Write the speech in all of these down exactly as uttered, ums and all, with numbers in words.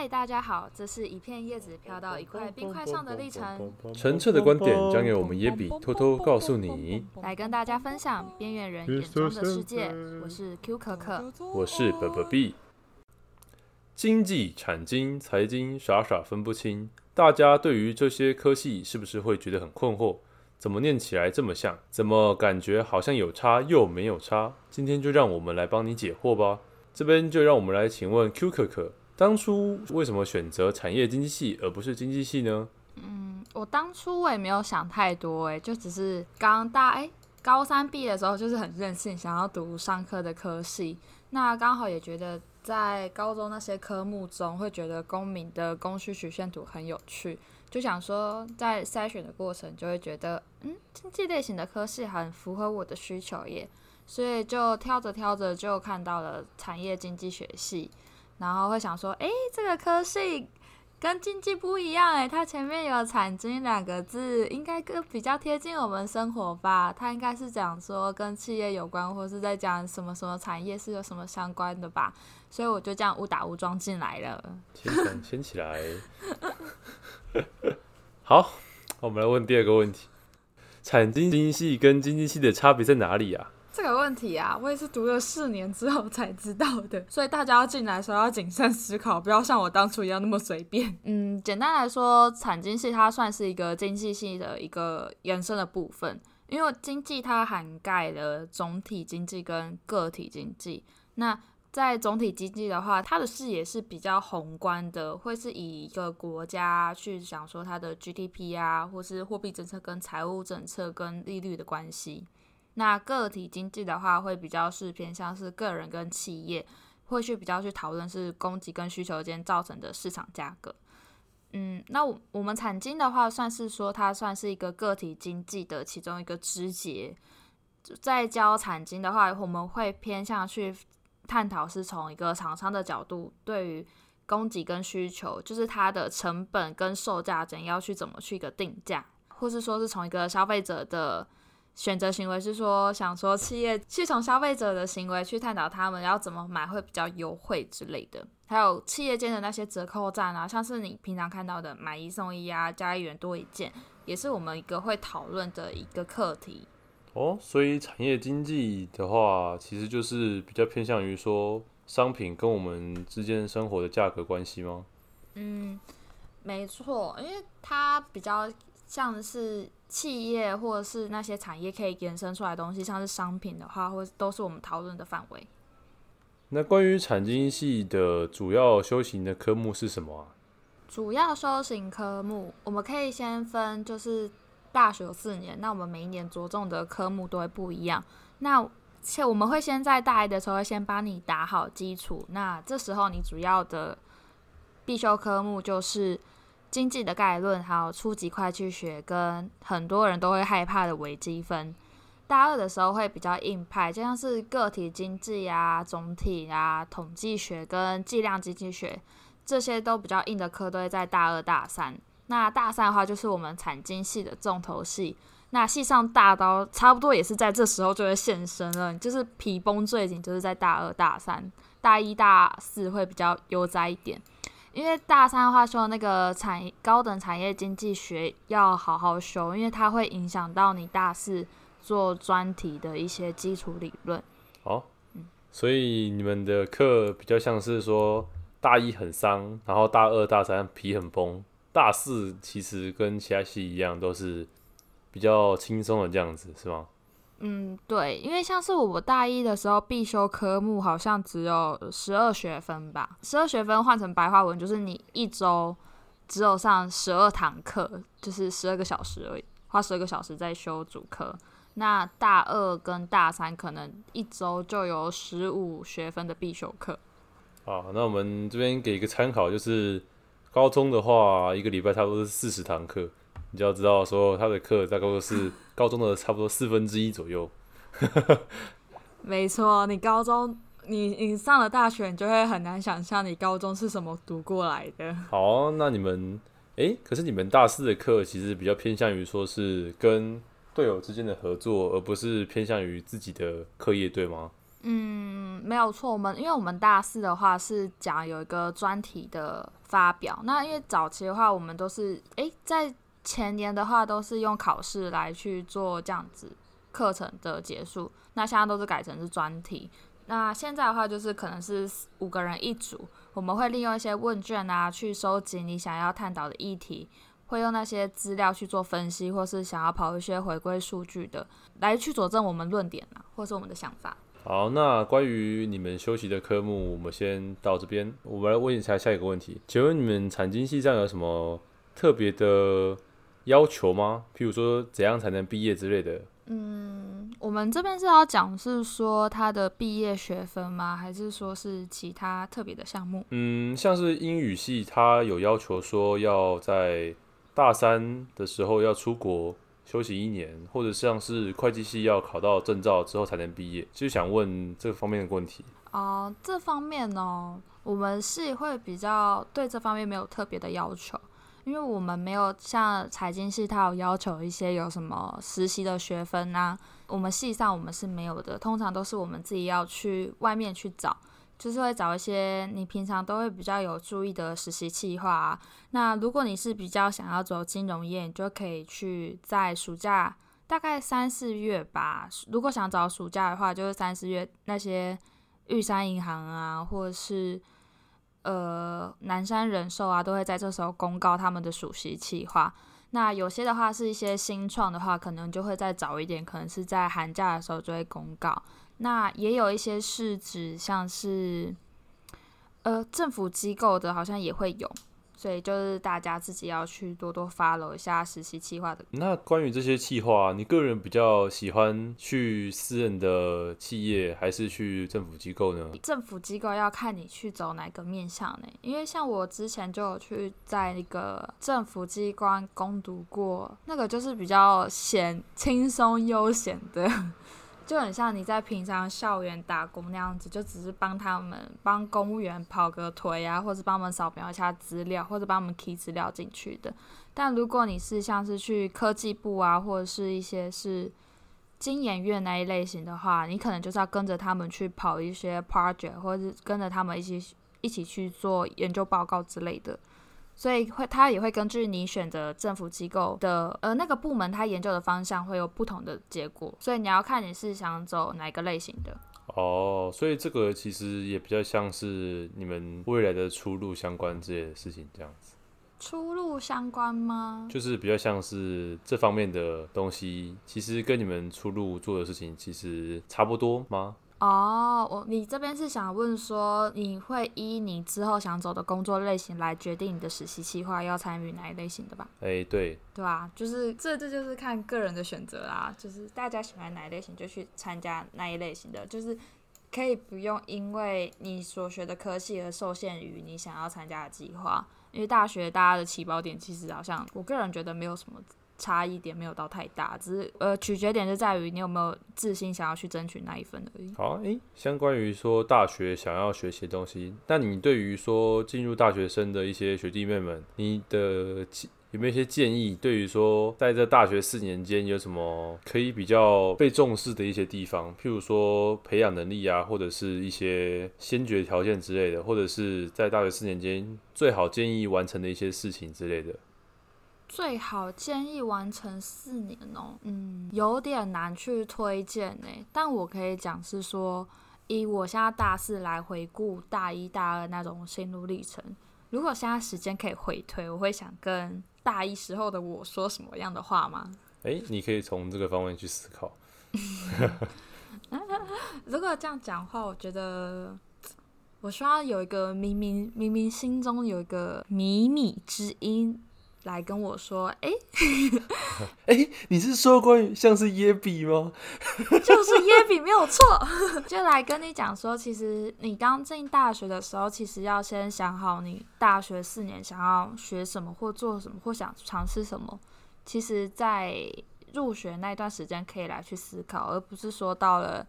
嗨，大家好，这是一片叶子飘到一块冰块上的历程。澄澈的观点将由我们耶比偷偷告诉你，来跟大家分享边缘人眼中的世界。我是 Q 可可，我是 B B B。经济、产经、财经，傻傻分不清。大家对于这些科系是不是会觉得很困惑？怎么念起来这么像？怎么感觉好像有差又没有差？今天就让我们来帮你解惑吧。这边就让我们来请问 Q 可可。当初为什么选择产业经济系而不是经济系呢？嗯，我当初我也没有想太多、欸、就只是刚大哎、欸、高三毕业的时候就是很任性，想要读商科的科系。那刚好也觉得在高中那些科目中，会觉得公民的供需曲线图很有趣，就想说在筛选的过程就会觉得，嗯，经济类型的科系很符合我的需求耶，所以就挑着挑着就看到了产业经济学系。然后会想说，哎，这个科系跟经济不一样哎，它前面有产经两个字，应该更比较贴近我们生活吧。它应该是讲说跟企业有关，或是在讲什么什么产业是有什么相关的吧。所以我就这样误打误撞进来了。先闪先起来。好，我们来问第二个问题：产经系跟经济系的差别在哪里啊？这个问题啊，我也是读了四年之后才知道的，所以大家要进来的时候要谨慎思考，不要像我当初一样那么随便。嗯，简单来说，产经系它算是一个经济系的一个延伸的部分，因为经济它涵盖了总体经济跟个体经济。那在总体经济的话，它的视野是比较宏观的，会是以一个国家去想说它的 G D P 啊，或是货币政策跟财务政策跟利率的关系。那个体经济的话，会比较是偏向是个人跟企业，会去比较去讨论是供给跟需求间造成的市场价格。嗯，那我们产经的话，算是说它算是一个个体经济的其中一个枝节。在教产经的话，我们会偏向去探讨是从一个厂商的角度，对于供给跟需求，就是它的成本跟售价怎要去怎么去一个定价，或是说是从一个消费者的选择行为，是说想说企业去从消费者的行为去探讨他们要怎么买会比较优惠之类的，还有企业间的那些折扣战啊，像是你平常看到的买一送一啊，加一元多一件，也是我们一个会讨论的一个课题。哦，所以产业经济的话，其实就是比较偏向于说商品跟我们之间生活的价格关系吗？嗯，没错，因为它比较像是企业或者是那些产业可以延伸出来的东西，像是商品的话，或都是我们讨论的范围。那关于产经系的主要修行的科目是什么啊？主要修行科目，我们可以先分，就是大学四年，那我们每一年着重的科目都会不一样。那我们会先在大一的时候会先帮你打好基础，那这时候你主要的必修科目就是经济的概论，还有初级会计学跟很多人都会害怕的微积分。大二的时候会比较硬派，就像是个体经济啊、总体啊、统计学跟计量经济学，这些都比较硬的科都会在大二大三。那大三的话就是我们产经系的重头戏，那系上大刀差不多也是在这时候就会现身了，就是皮绷最紧就是在大二大三，大一大四会比较悠哉一点。因为大三的话修那个产高等产业经济学要好好修，因为它会影响到你大四做专题的一些基础理论。哦，所以你们的课比较像是说大一很伤，然后大二大三皮很绷，大四其实跟其他系一样都是比较轻松的这样子，是吗？嗯，对，因为像是我大一的时候必修科目好像只有十二学分吧，十二学分换成白话文就是你一周只有上十二堂课，就是十二个小时而已，花十二个小时在修主科。那大二跟大三可能一周就有十五学分的必修课。好，那我们这边给一个参考，就是高中的话，一个礼拜差不多是四十堂课。你就要知道说他的课大概都是高中的差不多四分之一左右。没错，你高中 你, 你上了大学，你就会很难想象你高中是什么读过来的。好，那你们哎，可是你们大四的课其实比较偏向于说是跟队友之间的合作，而不是偏向于自己的课业，对吗？嗯，没有错。我们因为我们大四的话是讲有一个专题的发表，那因为早期的话我们都是诶在前年的话都是用考试来去做这样子课程的结束，那现在都是改成是专题。那现在的话就是可能是五个人一组，我们会利用一些问卷啊去收集你想要探讨的议题，会用那些资料去做分析，或是想要跑一些回归数据的来去佐证我们论点啊，或是我们的想法。好，那关于你们修习的科目我们先到这边，我们来问一下下一个问题。请问你们产经系上有什么特别的要求吗？譬如说怎样才能毕业之类的。嗯，我们这边是要讲是说他的毕业学分吗？还是说是其他特别的项目？嗯，像是英语系他有要求说要在大三的时候要出国休息一年，或者像是会计系要考到证照之后才能毕业，就想问这方面的问题。哦、呃，这方面哦，我们系会比较对这方面没有特别的要求，因为我们没有像财经系它有要求一些有什么实习的学分啊，我们系上我们是没有的，通常都是我们自己要去外面去找，就是会找一些你平常都会比较有注意的实习计划啊。那如果你是比较想要走金融业，你就可以去在暑假大概三四月吧，如果想找暑假的话就是三四月那些玉山银行啊，或是呃南山人寿啊，都会在这时候公告他们的暑期计划。那有些的话是一些新创的话可能就会再早一点，可能是在寒假的时候就会公告。那也有一些是指像是呃政府机构的好像也会有，所以就是大家自己要去多多 follow 一下实习企划的。那关于这些企划，你个人比较喜欢去私人的企业还是去政府机构呢？政府机构要看你去走哪个面向呢，因为像我之前就有去在那个政府机关攻读过，那个就是比较闲轻松悠闲的就很像你在平常校园打工那样子，就只是帮他们帮公务员跑个腿啊，或者帮他们扫描一下资料，或者帮他们 key 资料进去的。但如果你是像是去科技部啊，或者是一些是经研院那一类型的话，你可能就是要跟着他们去跑一些 project， 或者是跟着他们一起一起去做研究报告之类的。所以会他也会根据你选择政府机构的呃那个部门，他研究的方向会有不同的结果，所以你要看你是想走哪个类型的。哦，所以这个其实也比较像是你们未来的出路相关之类的事情这样子。出路相关吗？就是比较像是这方面的东西，其实跟你们出路做的事情其实差不多吗？哦、oh, ，你这边是想问说，你会依你之后想走的工作类型来决定你的实习计划要参与哪一类型的吧？哎、欸，对，对啊，就是这这就是看个人的选择啦，就是大家喜欢哪一类型就去参加哪一类型的，就是可以不用因为你所学的科系而受限于你想要参加的计划，因为大学大家的起跑点其实好像我个人觉得没有什么。差异点没有到太大，只是呃取决点就在于你有没有自信想要去争取那一份而已。好，哎、欸，相关于说大学想要学习的东西，那你对于说进入大学生的一些学弟妹们，你的有没有一些建议？对于说在这大学四年间有什么可以比较被重视的一些地方，譬如说培养能力啊，或者是一些先决条件之类的，或者是在大学四年间最好建议完成的一些事情之类的。最好建议完成四年哦，嗯，有点难去推荐耶，但我可以讲是说，以我现在大四来回顾大一大二那种心路历程，如果现在时间可以回推，我会想跟大一时候的我说什么样的话吗？哎，你可以从这个方面去思考如果这样讲话，我觉得我需要有一个明明明明心中有一个靡靡之音来跟我说，哎、欸，哎、欸，你是说关于像是耶比吗？就是耶比没有错，就来跟你讲说，其实你刚进大学的时候，其实要先想好你大学四年想要学什么或做什么或想尝试什么。其实，在入学那段时间可以来去思考，而不是说到了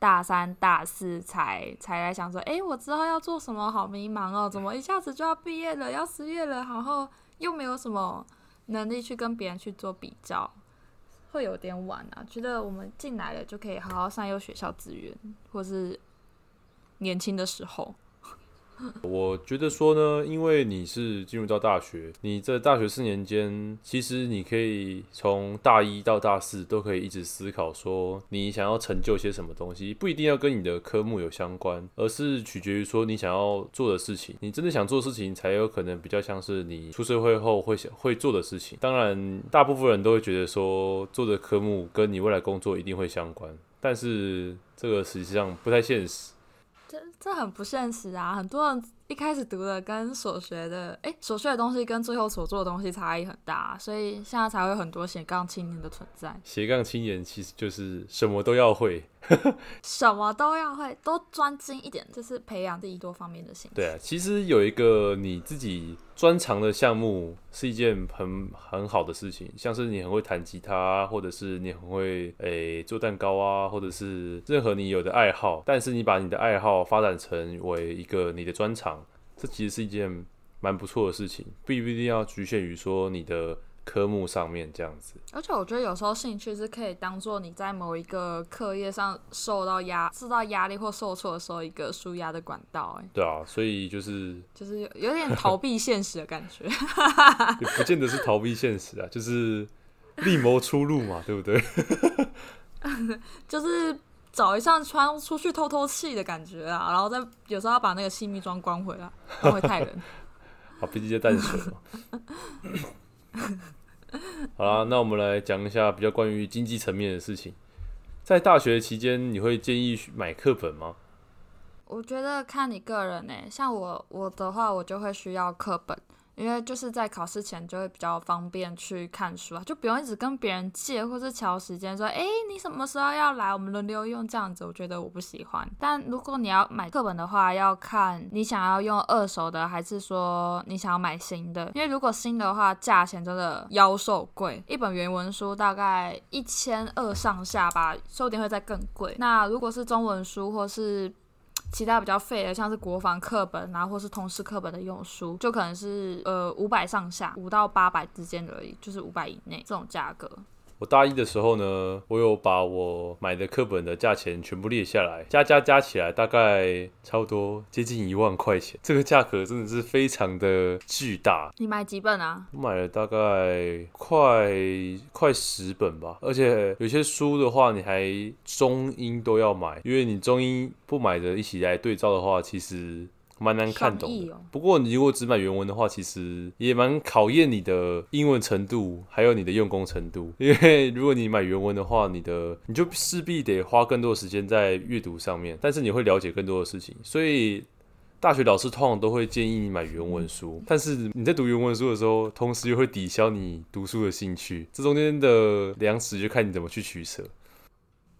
大三大四才才来想说，哎、欸，我之后要做什么，好迷茫哦，怎么一下子就要毕业了，要失业了，然后。又没有什么能力去跟别人去做比较，会有点晚啊，觉得我们进来了就可以好好善用学校资源，或是年轻的时候。我觉得说呢，因为你是进入到大学，你在大学四年间，其实你可以从大一到大四都可以一直思考说你想要成就些什么东西，不一定要跟你的科目有相关，而是取决于说你想要做的事情，你真的想做的事情才有可能比较像是你出社会后 会, 会做的事情。当然大部分人都会觉得说做的科目跟你未来工作一定会相关，但是这个实际上不太现实，这, 这很不现实啊！很多人一开始读的跟所学的，哎，所学的东西跟最后所做的东西差异很大，所以现在才会有很多斜杠青年的存在。斜杠青年其实就是什么都要会，什么都要会，都专精一点，就是培养自己多方面的兴趣。对啊，其实有一个你自己专长的项目是一件 很, 很好的事情，像是你很会弹吉他，或者是你很会诶做蛋糕啊，或者是任何你有的爱好，但是你把你的爱好发展成为一个你的专长，这其实是一件蛮不错的事情，不一定要局限于说你的科目上面这样子。而且我觉得有时候兴趣是可以当做你在某一个课业上受到压受到压力或受挫的时候一个抒压的管道、欸、对啊，所以就是就是有, 有点逃避现实的感觉也不见得是逃避现实啊，就是另谋出路嘛对不对就是找一扇窗出去透透气的感觉啊，然后再有时候要把那个气密窗关回来，关回太冷好，毕竟是淡水嘛好啦，那我们来讲一下比较关于经济层面的事情。在大学期间，你会建议买课本吗？我觉得看你个人欸，像我我的话，我就会需要课本，因为就是在考试前就会比较方便去看书啊，就不用一直跟别人借或是瞧时间说，哎，你什么时候要来，我们轮流用这样子，我觉得我不喜欢。但如果你要买课本的话，要看你想要用二手的，还是说你想要买新的，因为如果新的话，价钱真的妖兽贵，一本原文书大概一千二上下吧，说不定会再更贵。那如果是中文书或是其他比较废的，像是国防课本啊，或是通识课本的用书，就可能是呃五百上下，五到八百之间而已，就是五百以内这种价格。我大一的时候呢，我有把我买的课本的价钱全部列下来，加加加起来大概差不多接近一万块钱，这个价格真的是非常的巨大。你买几本啊？我买了大概快快十本吧，而且有些书的话，你还中英都要买，因为你中英不买的一起来对照的话，其实蛮难看懂的。不过你如果只买原文的话，其实也蛮考验你的英文程度，还有你的用功程度。因为如果你买原文的话，你的你就势必得花更多的时间在阅读上面，但是你会了解更多的事情。所以大学老师通常都会建议你买原文书，但是你在读原文书的时候，同时又会抵消你读书的兴趣，这中间的粮食就看你怎么去取舍。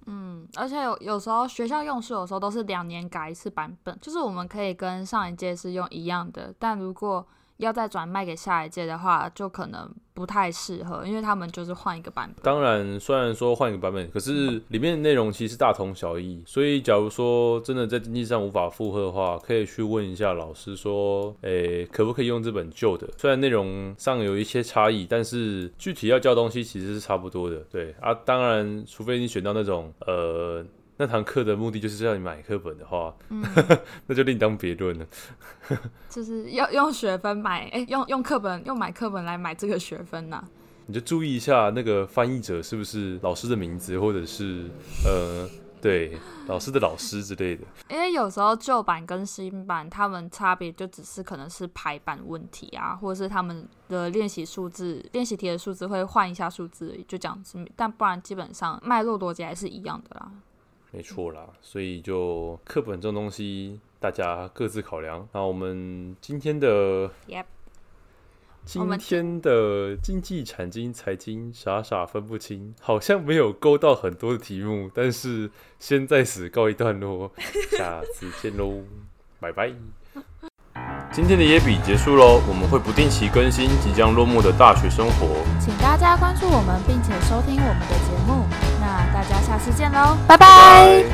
嗯，而且 有, 有时候学校用书有时候都是两年改一次版本，就是我们可以跟上一届是用一样的，但如果要再转卖给下一届的话，就可能不太适合，因为他们就是换一个版本。当然虽然说换一个版本，可是里面的内容其实大同小异，所以假如说真的在经济上无法负荷的话，可以去问一下老师说，诶，可不可以用这本旧的，虽然内容上有一些差异，但是具体要教东西其实是差不多的。对啊，当然除非你选到那种呃那堂课的目的就是要你买课本的话，嗯、那就另当别论了。就是要用学分买，哎、欸，用用课本，用买课本来买这个学分呐、啊。你就注意一下那个翻译者是不是老师的名字，或者是呃，对，老师的老师之类的。因为有时候旧版跟新版他们差别就只是可能是排版问题啊，或者是他们的练习数字、练习题的数字会换一下数字而已，就这样子。但不然基本上脉络逻辑还是一样的啦。没错啦，所以就课本这种东西，大家各自考量。那我们今天的， yep. 今天的经济、产经、财经，傻傻分不清，好像没有勾到很多的题目，但是先在此告一段落，下次见喽，拜拜。今天的野比结束喽，我们会不定期更新即将落幕的大学生活，请大家关注我们，并且收听我们的节目。那大家下次见喽，拜拜。